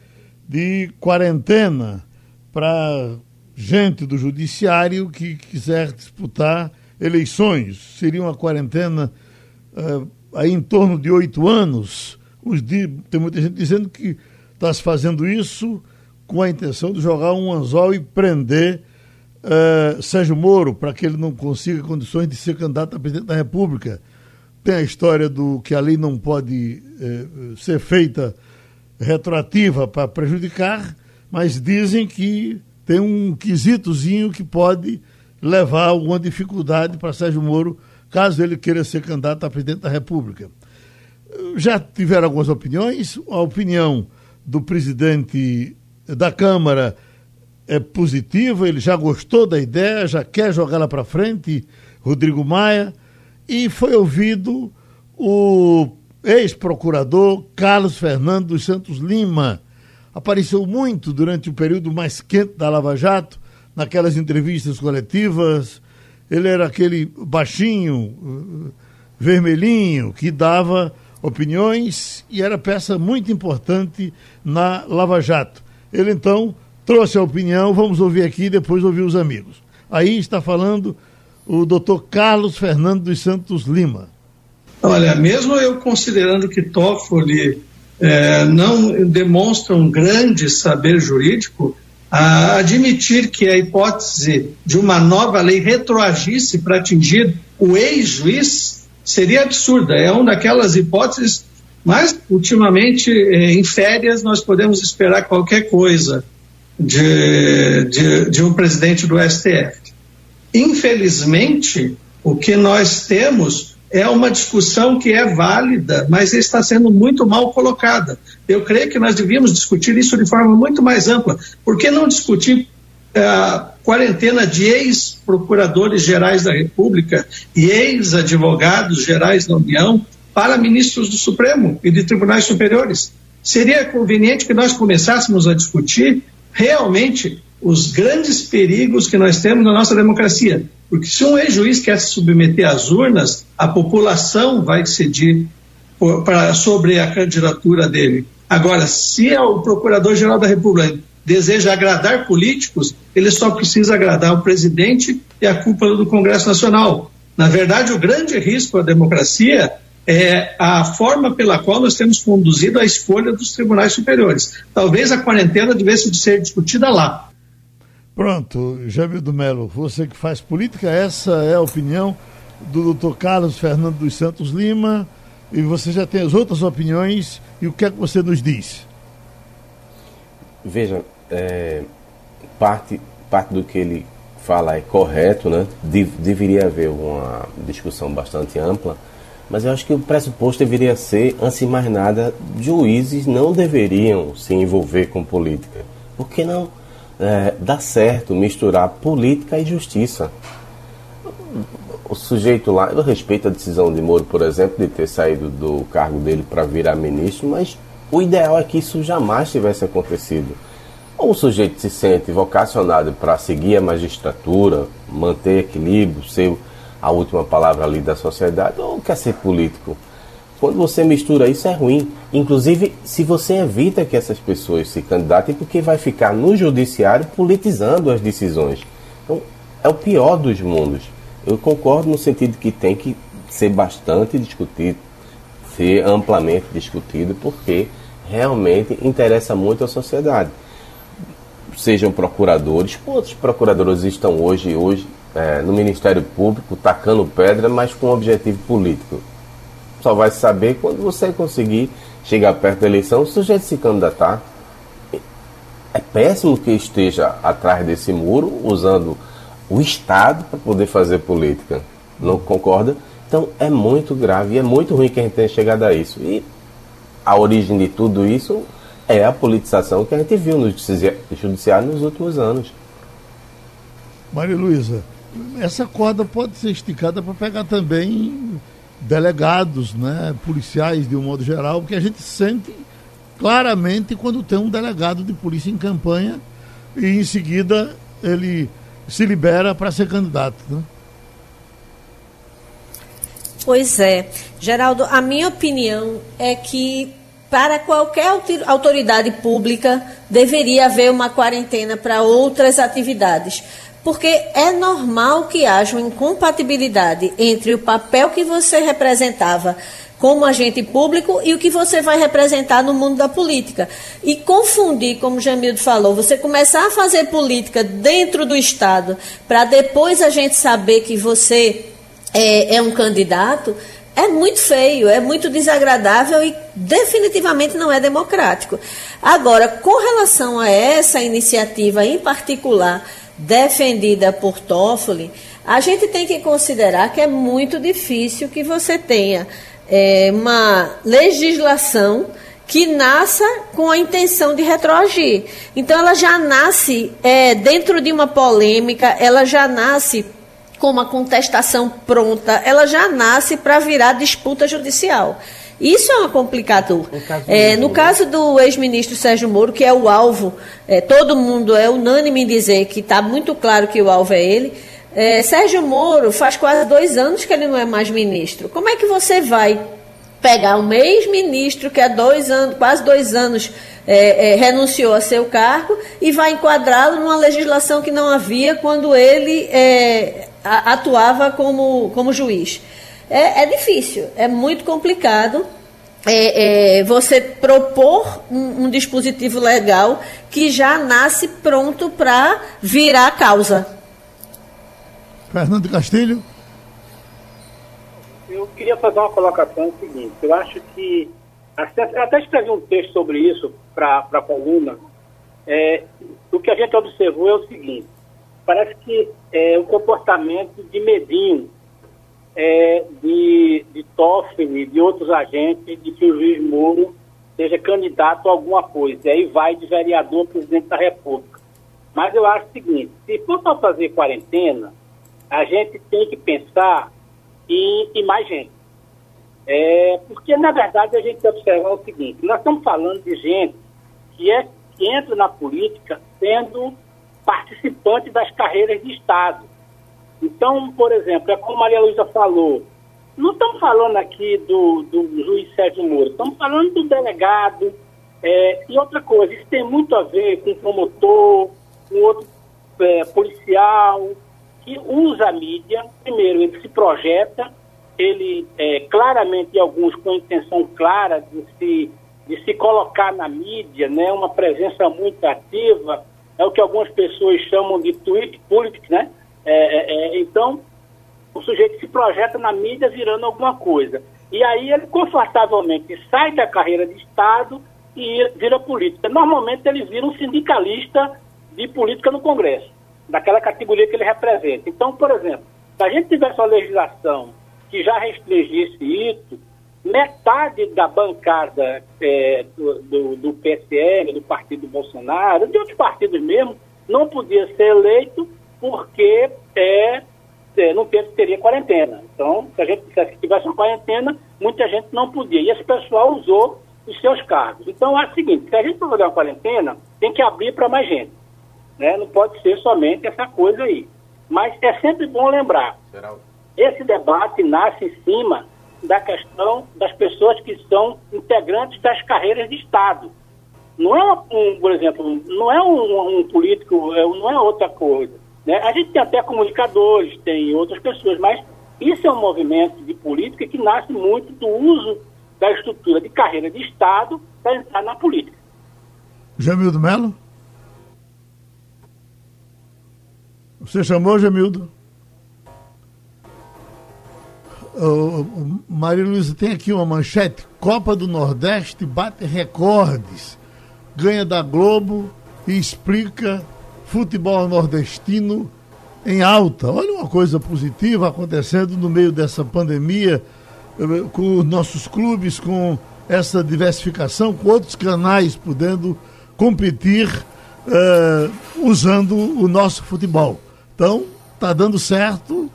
de quarentena para gente do judiciário que quiser disputar eleições. Seria uma quarentena uh, aí em torno de oito anos. Os dias, tem muita gente dizendo que está se fazendo isso com a intenção de jogar um anzol e prender uh, Sérgio Moro, para que ele não consiga condições de ser candidato a presidente da República. Tem a história do que a lei não pode uh, ser feita retroativa para prejudicar, mas dizem que tem um quesitozinho que pode levar alguma dificuldade para Sérgio Moro, caso ele queira ser candidato a presidente da República. Já tiveram algumas opiniões. A opinião do presidente da Câmara é positiva, ele já gostou da ideia, já quer jogá-la para frente, Rodrigo Maia. E foi ouvido o ex-procurador Carlos Fernando dos Santos Lima, apareceu muito durante o período mais quente da Lava Jato, naquelas entrevistas coletivas. Ele era aquele baixinho, vermelhinho, que dava opiniões e era peça muito importante na Lava Jato. Ele, então, trouxe a opinião, vamos ouvir aqui e depois ouvir os amigos. Aí está falando o doutor Carlos Fernando dos Santos Lima. Olha, mesmo eu considerando que Toffoli é, não demonstra um grande saber jurídico, a admitir que a hipótese de uma nova lei retroagisse para atingir o ex-juiz seria absurda. É uma daquelas hipóteses, mas ultimamente em férias nós podemos esperar qualquer coisa de, de, de um presidente do S T F. Infelizmente, o que nós temos é uma discussão que é válida, mas está sendo muito mal colocada. Eu creio que nós devíamos discutir isso de forma muito mais ampla. Por que não discutir a quarentena de ex-procuradores gerais da República e ex-advogados gerais da União para ministros do Supremo e de tribunais superiores? Seria conveniente que nós começássemos a discutir realmente os grandes perigos que nós temos na nossa democracia. Porque se um ex-juiz quer se submeter às urnas, a população vai decidir sobre a candidatura dele. Agora, se o Procurador-Geral da República deseja agradar políticos, ele só precisa agradar o presidente e a cúpula do Congresso Nacional. Na verdade, o grande risco à democracia é a forma pela qual nós temos conduzido a escolha dos tribunais superiores. Talvez a quarentena devesse ser discutida lá. Pronto, Jamildo Melo, você que faz política, essa é a opinião do doutor Carlos Fernando dos Santos Lima, e você já tem as outras opiniões, e o que é que você nos diz? Veja, é, parte, parte do que ele fala é correto, né? De, deveria haver uma discussão bastante ampla, mas eu acho que o pressuposto deveria ser, antes de mais nada, juízes não deveriam se envolver com política. Por que não? É, dá certo misturar política e justiça. O sujeito lá, eu respeito a decisão de Moro, por exemplo, de ter saído do cargo dele para virar ministro, mas o ideal é que isso jamais tivesse acontecido. Ou o sujeito se sente vocacionado para seguir a magistratura, manter equilíbrio, ser a última palavra ali da sociedade, ou quer ser político. Quando você mistura isso, é ruim. Inclusive, se você evita que essas pessoas se candidatem, porque vai ficar no judiciário politizando as decisões. Então, é o pior dos mundos. Eu concordo no sentido que tem que ser bastante discutido, ser amplamente discutido, porque realmente interessa muito à sociedade. Sejam procuradores, quantos procuradores estão hoje, hoje é, no Ministério Público tacando pedra, mas com um objetivo político? Só vai saber quando você conseguir chegar perto da eleição, o sujeito se candidatar. É péssimo que esteja atrás desse muro, usando o Estado para poder fazer política. Não concorda? Então é muito grave e é muito ruim que a gente tenha chegado a isso. E a origem de tudo isso é a politização que a gente viu no judiciário nos últimos anos. Maria Luísa, essa corda pode ser esticada para pegar também delegados, né, policiais de um modo geral, porque a gente sente claramente quando tem um delegado de polícia em campanha e em seguida ele se libera para ser candidato, né? Pois é, Geraldo, a minha opinião é que para qualquer autoridade pública deveria haver uma quarentena para outras atividades. Porque é normal que haja uma incompatibilidade entre o papel que você representava como agente público e o que você vai representar no mundo da política. E confundir, como o Jamildo falou, você começar a fazer política dentro do Estado para depois a gente saber que você é, é um candidato, é muito feio, é muito desagradável e definitivamente não é democrático. Agora, com relação a essa iniciativa em particular defendida por Toffoli, a gente tem que considerar que é muito difícil que você tenha é, uma legislação que nasça com a intenção de retroagir. Então, ela já nasce é, dentro de uma polêmica, ela já nasce com uma contestação pronta, ela já nasce para virar disputa judicial. Isso é um complicador. Caso é, no caso do ex-ministro Sérgio Moro, que é o alvo, é, todo mundo é unânime em dizer que está muito claro que o alvo é ele. É, Sérgio Moro faz quase dois anos que ele não é mais ministro. Como é que você vai pegar um ex-ministro que há dois anos, quase dois anos é, é, renunciou a seu cargo e vai enquadrá-lo numa legislação que não havia quando ele é, a, atuava como, como juiz? É, é difícil, é muito complicado é, é, você propor um, um dispositivo legal que já nasce pronto para virar a causa. Fernando Castilho? Eu queria fazer uma colocação seguinte. Eu acho que, até escrevi um texto sobre isso para a coluna, é, o que a gente observou é o seguinte: parece que é um comportamento de medinho É, de, de Toffoli, de outros agentes, de que o juiz Moro seja candidato a alguma coisa, e aí vai de vereador a presidente da República. Mas eu acho o seguinte: se for para fazer quarentena, a gente tem que pensar em, em mais gente, é, porque na verdade a gente tem que observar o seguinte: nós estamos falando de gente que, é, que entra na política sendo participante das carreiras de Estado. Então, por exemplo, é como Maria Luísa falou, não estamos falando aqui do, do juiz Sérgio Moro, estamos falando do delegado, é, e outra coisa, isso tem muito a ver com promotor, com outro é, policial, que usa a mídia. Primeiro, ele se projeta, ele é, claramente, e alguns com a intenção clara de se, de se colocar na mídia, né, uma presença muito ativa, é o que algumas pessoas chamam de tweet politics, né? É, é, então, o sujeito se projeta na mídia virando alguma coisa. E aí ele confortavelmente sai da carreira de Estado e vira política. Normalmente ele vira um sindicalista de política no Congresso, daquela categoria que ele representa. Então, por exemplo, se a gente tivesse uma legislação que já restringisse isso, metade da bancada é, do, do, do P S L, do partido Bolsonaro, de outros partidos mesmo, não podia ser eleito, porque é, é, não teria quarentena. Então, se a gente dissesse que tivesse uma quarentena, muita gente não podia. E esse pessoal usou os seus cargos. Então, é o seguinte: se a gente for fazer uma quarentena, tem que abrir para mais gente, né? Não pode ser somente essa coisa aí. Mas é sempre bom lembrar, Geraldo, esse debate nasce em cima da questão das pessoas que são integrantes das carreiras de Estado. Não é, um, por exemplo, não é um, um político, não é outra coisa. A gente tem até comunicadores, tem outras pessoas, mas isso é um movimento de política que nasce muito do uso da estrutura de carreira de Estado para entrar na política. Jamildo Melo? Você chamou, Jamildo? Oh, Maria Luísa, tem aqui uma manchete: Copa do Nordeste bate recordes, ganha da Globo e explica futebol nordestino em alta. Olha uma coisa positiva acontecendo no meio dessa pandemia, com os nossos clubes, com essa diversificação, com outros canais podendo competir uh, usando o nosso futebol. Então, está dando certo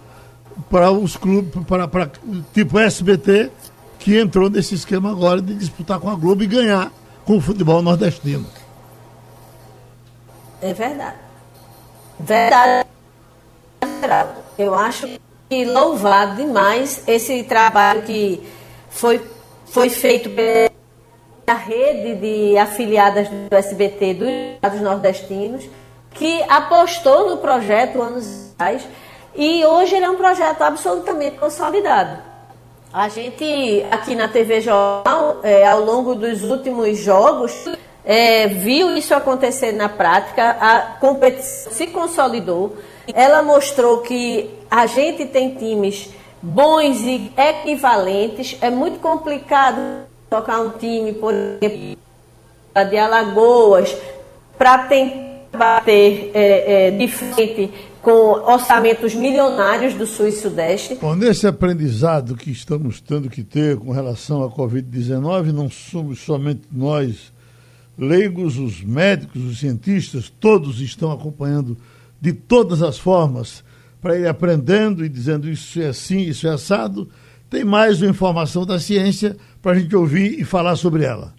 para os clubes, para, para, tipo S B T, que entrou nesse esquema agora de disputar com a Globo e ganhar com o futebol nordestino. É verdade. Verdade, eu acho que louvado demais esse trabalho que foi, foi feito pela rede de afiliadas do S B T dos estados nordestinos, que apostou no projeto anos atrás, e hoje ele é um projeto absolutamente consolidado. A gente aqui na T V Jornal, é, ao longo dos últimos jogos, É, viu isso acontecer na prática. A competição se consolidou, ela mostrou que a gente tem times bons e equivalentes. É muito complicado tocar um time, por exemplo, de Alagoas, para tentar bater é, é, de frente com orçamentos milionários do Sul e Sudeste. Bom, nesse aprendizado que estamos tendo que ter com relação à covid dezenove, não somos somente nós leigos, os médicos, os cientistas, todos estão acompanhando de todas as formas para ir aprendendo e dizendo isso é assim, isso é assado. Tem mais uma informação da ciência para a gente ouvir e falar sobre ela.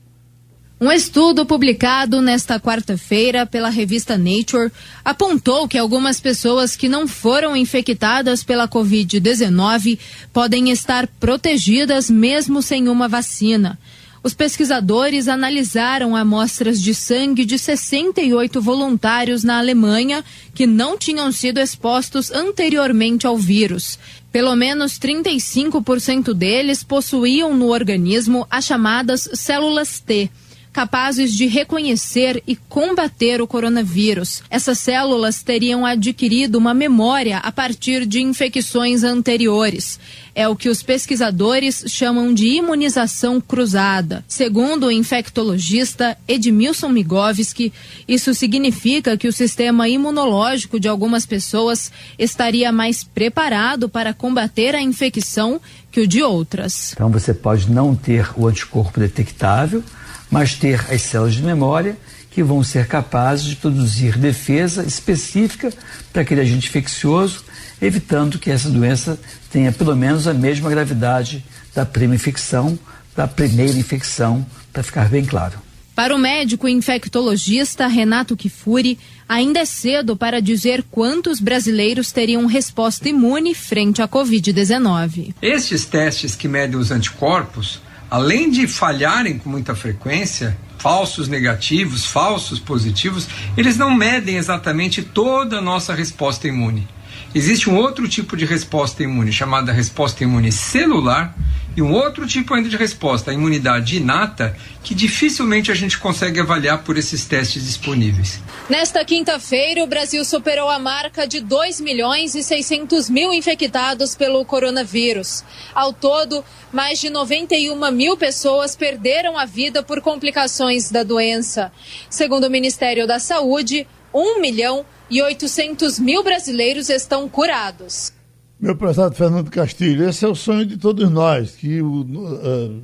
Um estudo publicado nesta quarta-feira pela revista Nature apontou que algumas pessoas que não foram infectadas pela covid dezenove podem estar protegidas mesmo sem uma vacina. Os pesquisadores analisaram amostras de sangue de sessenta e oito voluntários na Alemanha que não tinham sido expostos anteriormente ao vírus. Pelo menos trinta e cinco por cento deles possuíam no organismo as chamadas células T, capazes de reconhecer e combater o coronavírus. Essas células teriam adquirido uma memória a partir de infecções anteriores. É o que os pesquisadores chamam de imunização cruzada. Segundo o infectologista Edmilson Migovski, isso significa que o sistema imunológico de algumas pessoas estaria mais preparado para combater a infecção que o de outras. Então você pode não ter o anticorpo detectável, mas ter as células de memória que vão ser capazes de produzir defesa específica para aquele agente infeccioso, evitando que essa doença tenha pelo menos a mesma gravidade da primeira infecção, da primeira infecção, para ficar bem claro. Para o médico infectologista Renato Kifuri, ainda é cedo para dizer quantos brasileiros teriam resposta imune frente à covid dezenove. Estes testes que medem os anticorpos, além de falharem com muita frequência, falsos negativos, falsos positivos, eles não medem exatamente toda a nossa resposta imune. Existe um outro tipo de resposta imune, chamada resposta imune celular, e um outro tipo ainda de resposta, a imunidade inata, que dificilmente a gente consegue avaliar por esses testes disponíveis. Nesta quinta-feira, o Brasil superou a marca de dois milhões e seiscentos mil infectados pelo coronavírus. Ao todo, mais de noventa e um mil pessoas perderam a vida por complicações da doença. Segundo o Ministério da Saúde, um milhão e oitocentos mil brasileiros estão curados. Meu prezado Fernando Castilho, esse é o sonho de todos nós, que uh,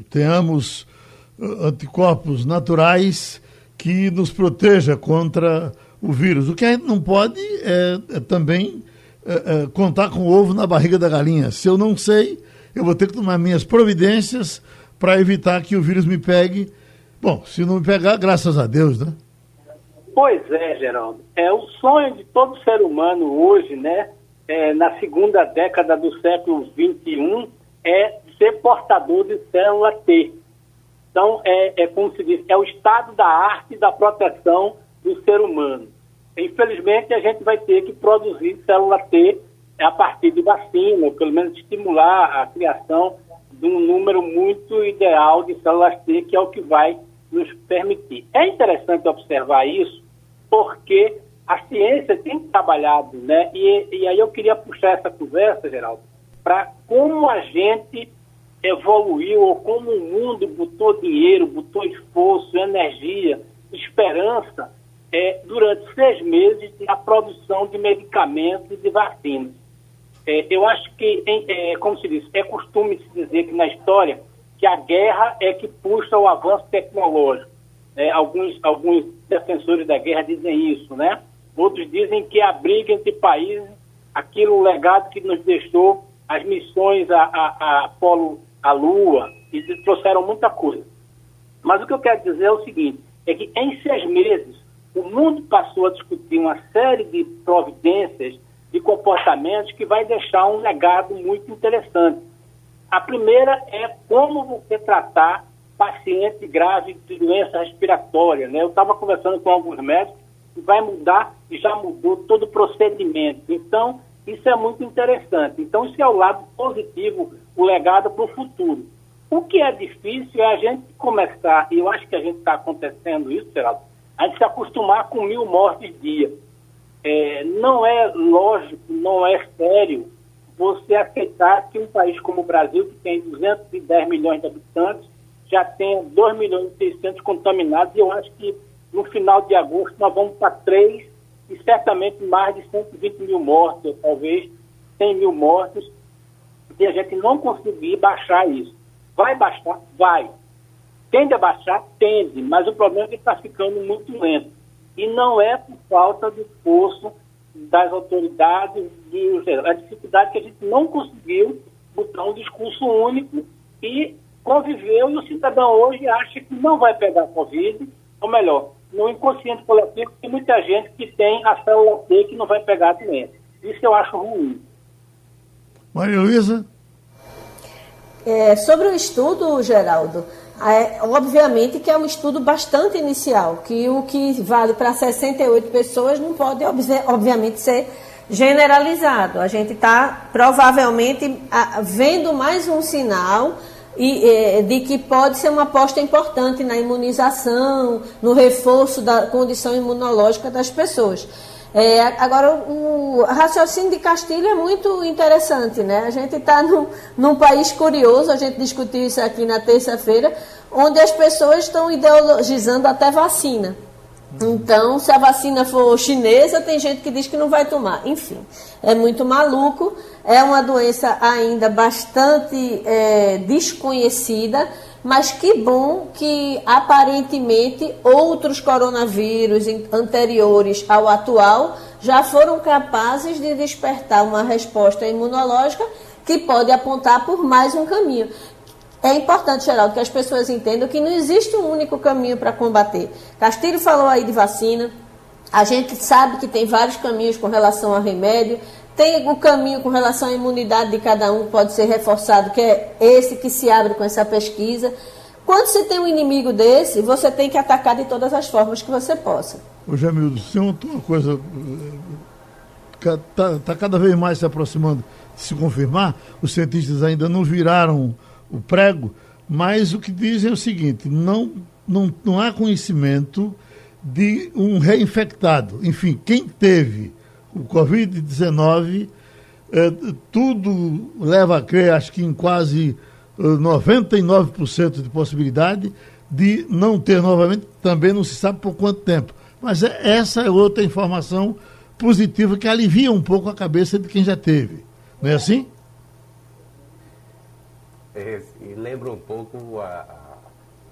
tenhamos anticorpos naturais que nos proteja contra o vírus. O que a gente não pode é, é também é, é, contar com o ovo na barriga da galinha. Se eu não sei, eu vou ter que tomar minhas providências para evitar que o vírus me pegue. Bom, se não me pegar, graças a Deus, né? Pois é, Geraldo. É o sonho de todo ser humano hoje, né? É, na segunda década do século vinte e um, é ser portador de célula T. Então, é, é como se diz, é o estado da arte da proteção do ser humano. Infelizmente, a gente vai ter que produzir célula T a partir de vacina, ou pelo menos estimular a criação de um número muito ideal de células T, que é o que vai nos permitir. É interessante observar isso, porque a ciência tem trabalhado, né? E, e aí eu queria puxar essa conversa, Geraldo, para como a gente evoluiu, ou como o mundo botou dinheiro, botou esforço, energia, esperança, é, durante seis meses na produção de medicamentos e de vacinas. É, eu acho que, em, é, como se diz, é costume se dizer que na história que a guerra é que puxa o avanço tecnológico. É, alguns, alguns defensores da guerra dizem isso, né? Outros dizem que a briga entre países, aquilo, o legado que nos deixou, as missões a, a, a Apolo, a Lua, e trouxeram muita coisa. Mas o que eu quero dizer é o seguinte, é que em seis meses, o mundo passou a discutir uma série de providências, de comportamentos que vai deixar um legado muito interessante. A primeira é como você tratar paciente grave de doença respiratória, né? Eu estava conversando com alguns médicos que vai mudar, e já mudou todo o procedimento. Então, isso é muito interessante. Então, isso é o lado positivo, o legado para o futuro. O que é difícil é a gente começar, e eu acho que a gente está acontecendo isso, Geraldo, a gente se acostumar com mil mortes dia. É, não é lógico, não é sério você aceitar que um país como o Brasil, que tem duzentos e dez milhões de habitantes, já tem dois milhões e seiscentos contaminados, e eu acho que no final de agosto nós vamos para três, e certamente mais de cento e vinte mil mortos, ou talvez cem mil mortos, e a gente não conseguir baixar isso. Vai baixar? Vai. Tende a baixar? Tende, mas o problema é que está ficando muito lento. E não é por falta de esforço das autoridades, de, a dificuldade que a gente não conseguiu botar um discurso único e conviveu, e o cidadão hoje acha que não vai pegar Covid, ou melhor, no inconsciente coletivo tem muita gente que tem a célula T que não vai pegar a doença. Isso eu acho ruim. Maria Luísa? É, sobre o estudo, Geraldo, é, obviamente que é um estudo bastante inicial, que o que vale para sessenta e oito pessoas não pode, obviamente, ser generalizado. A gente está, provavelmente, vendo mais um sinal e, de que pode ser uma aposta importante na imunização, no reforço da condição imunológica das pessoas. É, agora, o raciocínio de Castilho é muito interessante, né? A gente está num, num país curioso, a gente discutiu isso aqui na terça-feira, onde as pessoas estão ideologizando até vacina. Então, se a vacina for chinesa, tem gente que diz que não vai tomar. Enfim, é muito maluco, é uma doença ainda bastante é, desconhecida. Mas que bom que, aparentemente, outros coronavírus anteriores ao atual já foram capazes de despertar uma resposta imunológica que pode apontar por mais um caminho. É importante, Geraldo, que as pessoas entendam que não existe um único caminho para combater. Castilho falou aí de vacina, a gente sabe que tem vários caminhos com relação a remédio. Tem o caminho com relação à imunidade de cada um, pode ser reforçado, que é esse que se abre com essa pesquisa. Quando você tem um inimigo desse, você tem que atacar de todas as formas que você possa. Ô, Jamildo, tem uma coisa que está tá cada vez mais se aproximando de se confirmar. Os cientistas ainda não viraram o prego, mas o que dizem é o seguinte, não, não, não há conhecimento de um reinfectado. Enfim, quem teve o covid dezenove, eh, tudo leva a crer, acho que em quase eh, noventa e nove por cento de possibilidade de não ter novamente, também não se sabe por quanto tempo. Mas é, essa é outra informação positiva que alivia um pouco a cabeça de quem já teve. Não é assim? É, e lembra um pouco a,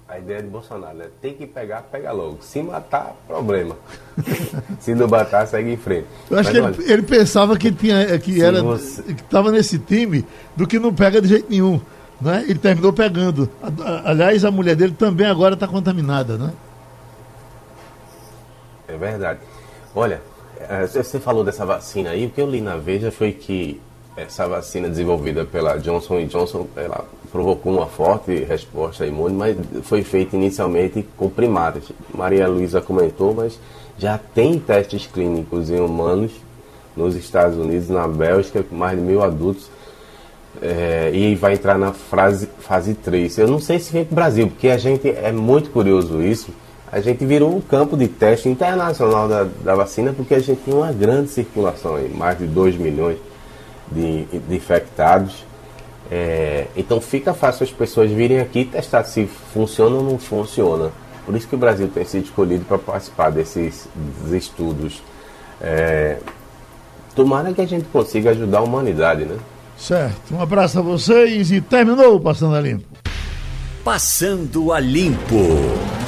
a, a ideia de Bolsonaro, né? Tem que pegar, pega logo. Se matar, problema. Se não matar, segue em frente. Eu acho Mas, que ele, olha, ele pensava que tinha, que era, você... que estava nesse time do que não pega de jeito nenhum, né? Ele terminou pegando. Aliás, a mulher dele também agora está contaminada, né? É verdade. Olha, você falou dessa vacina aí, o que eu li na Veja foi que essa vacina desenvolvida pela Johnson and Johnson, ela provocou uma forte resposta imune, mas foi feita inicialmente com primatas. Maria Luísa comentou, mas já tem testes clínicos em humanos nos Estados Unidos, na Bélgica, com mais de mil adultos, é, e vai entrar na fase, fase três. Eu não sei se vem para o Brasil, porque a gente é muito curioso isso. A gente virou um campo de teste internacional da, da vacina, porque a gente tem uma grande circulação aí, mais de dois milhões. De, de infectados, é, então fica fácil as pessoas virem aqui e testar se funciona ou não funciona. Por isso que o Brasil tem sido escolhido para participar desses, desses estudos. É, tomara que a gente consiga ajudar a humanidade, né? Certo, um abraço a vocês e terminou o Passando a Limpo. Passando a Limpo.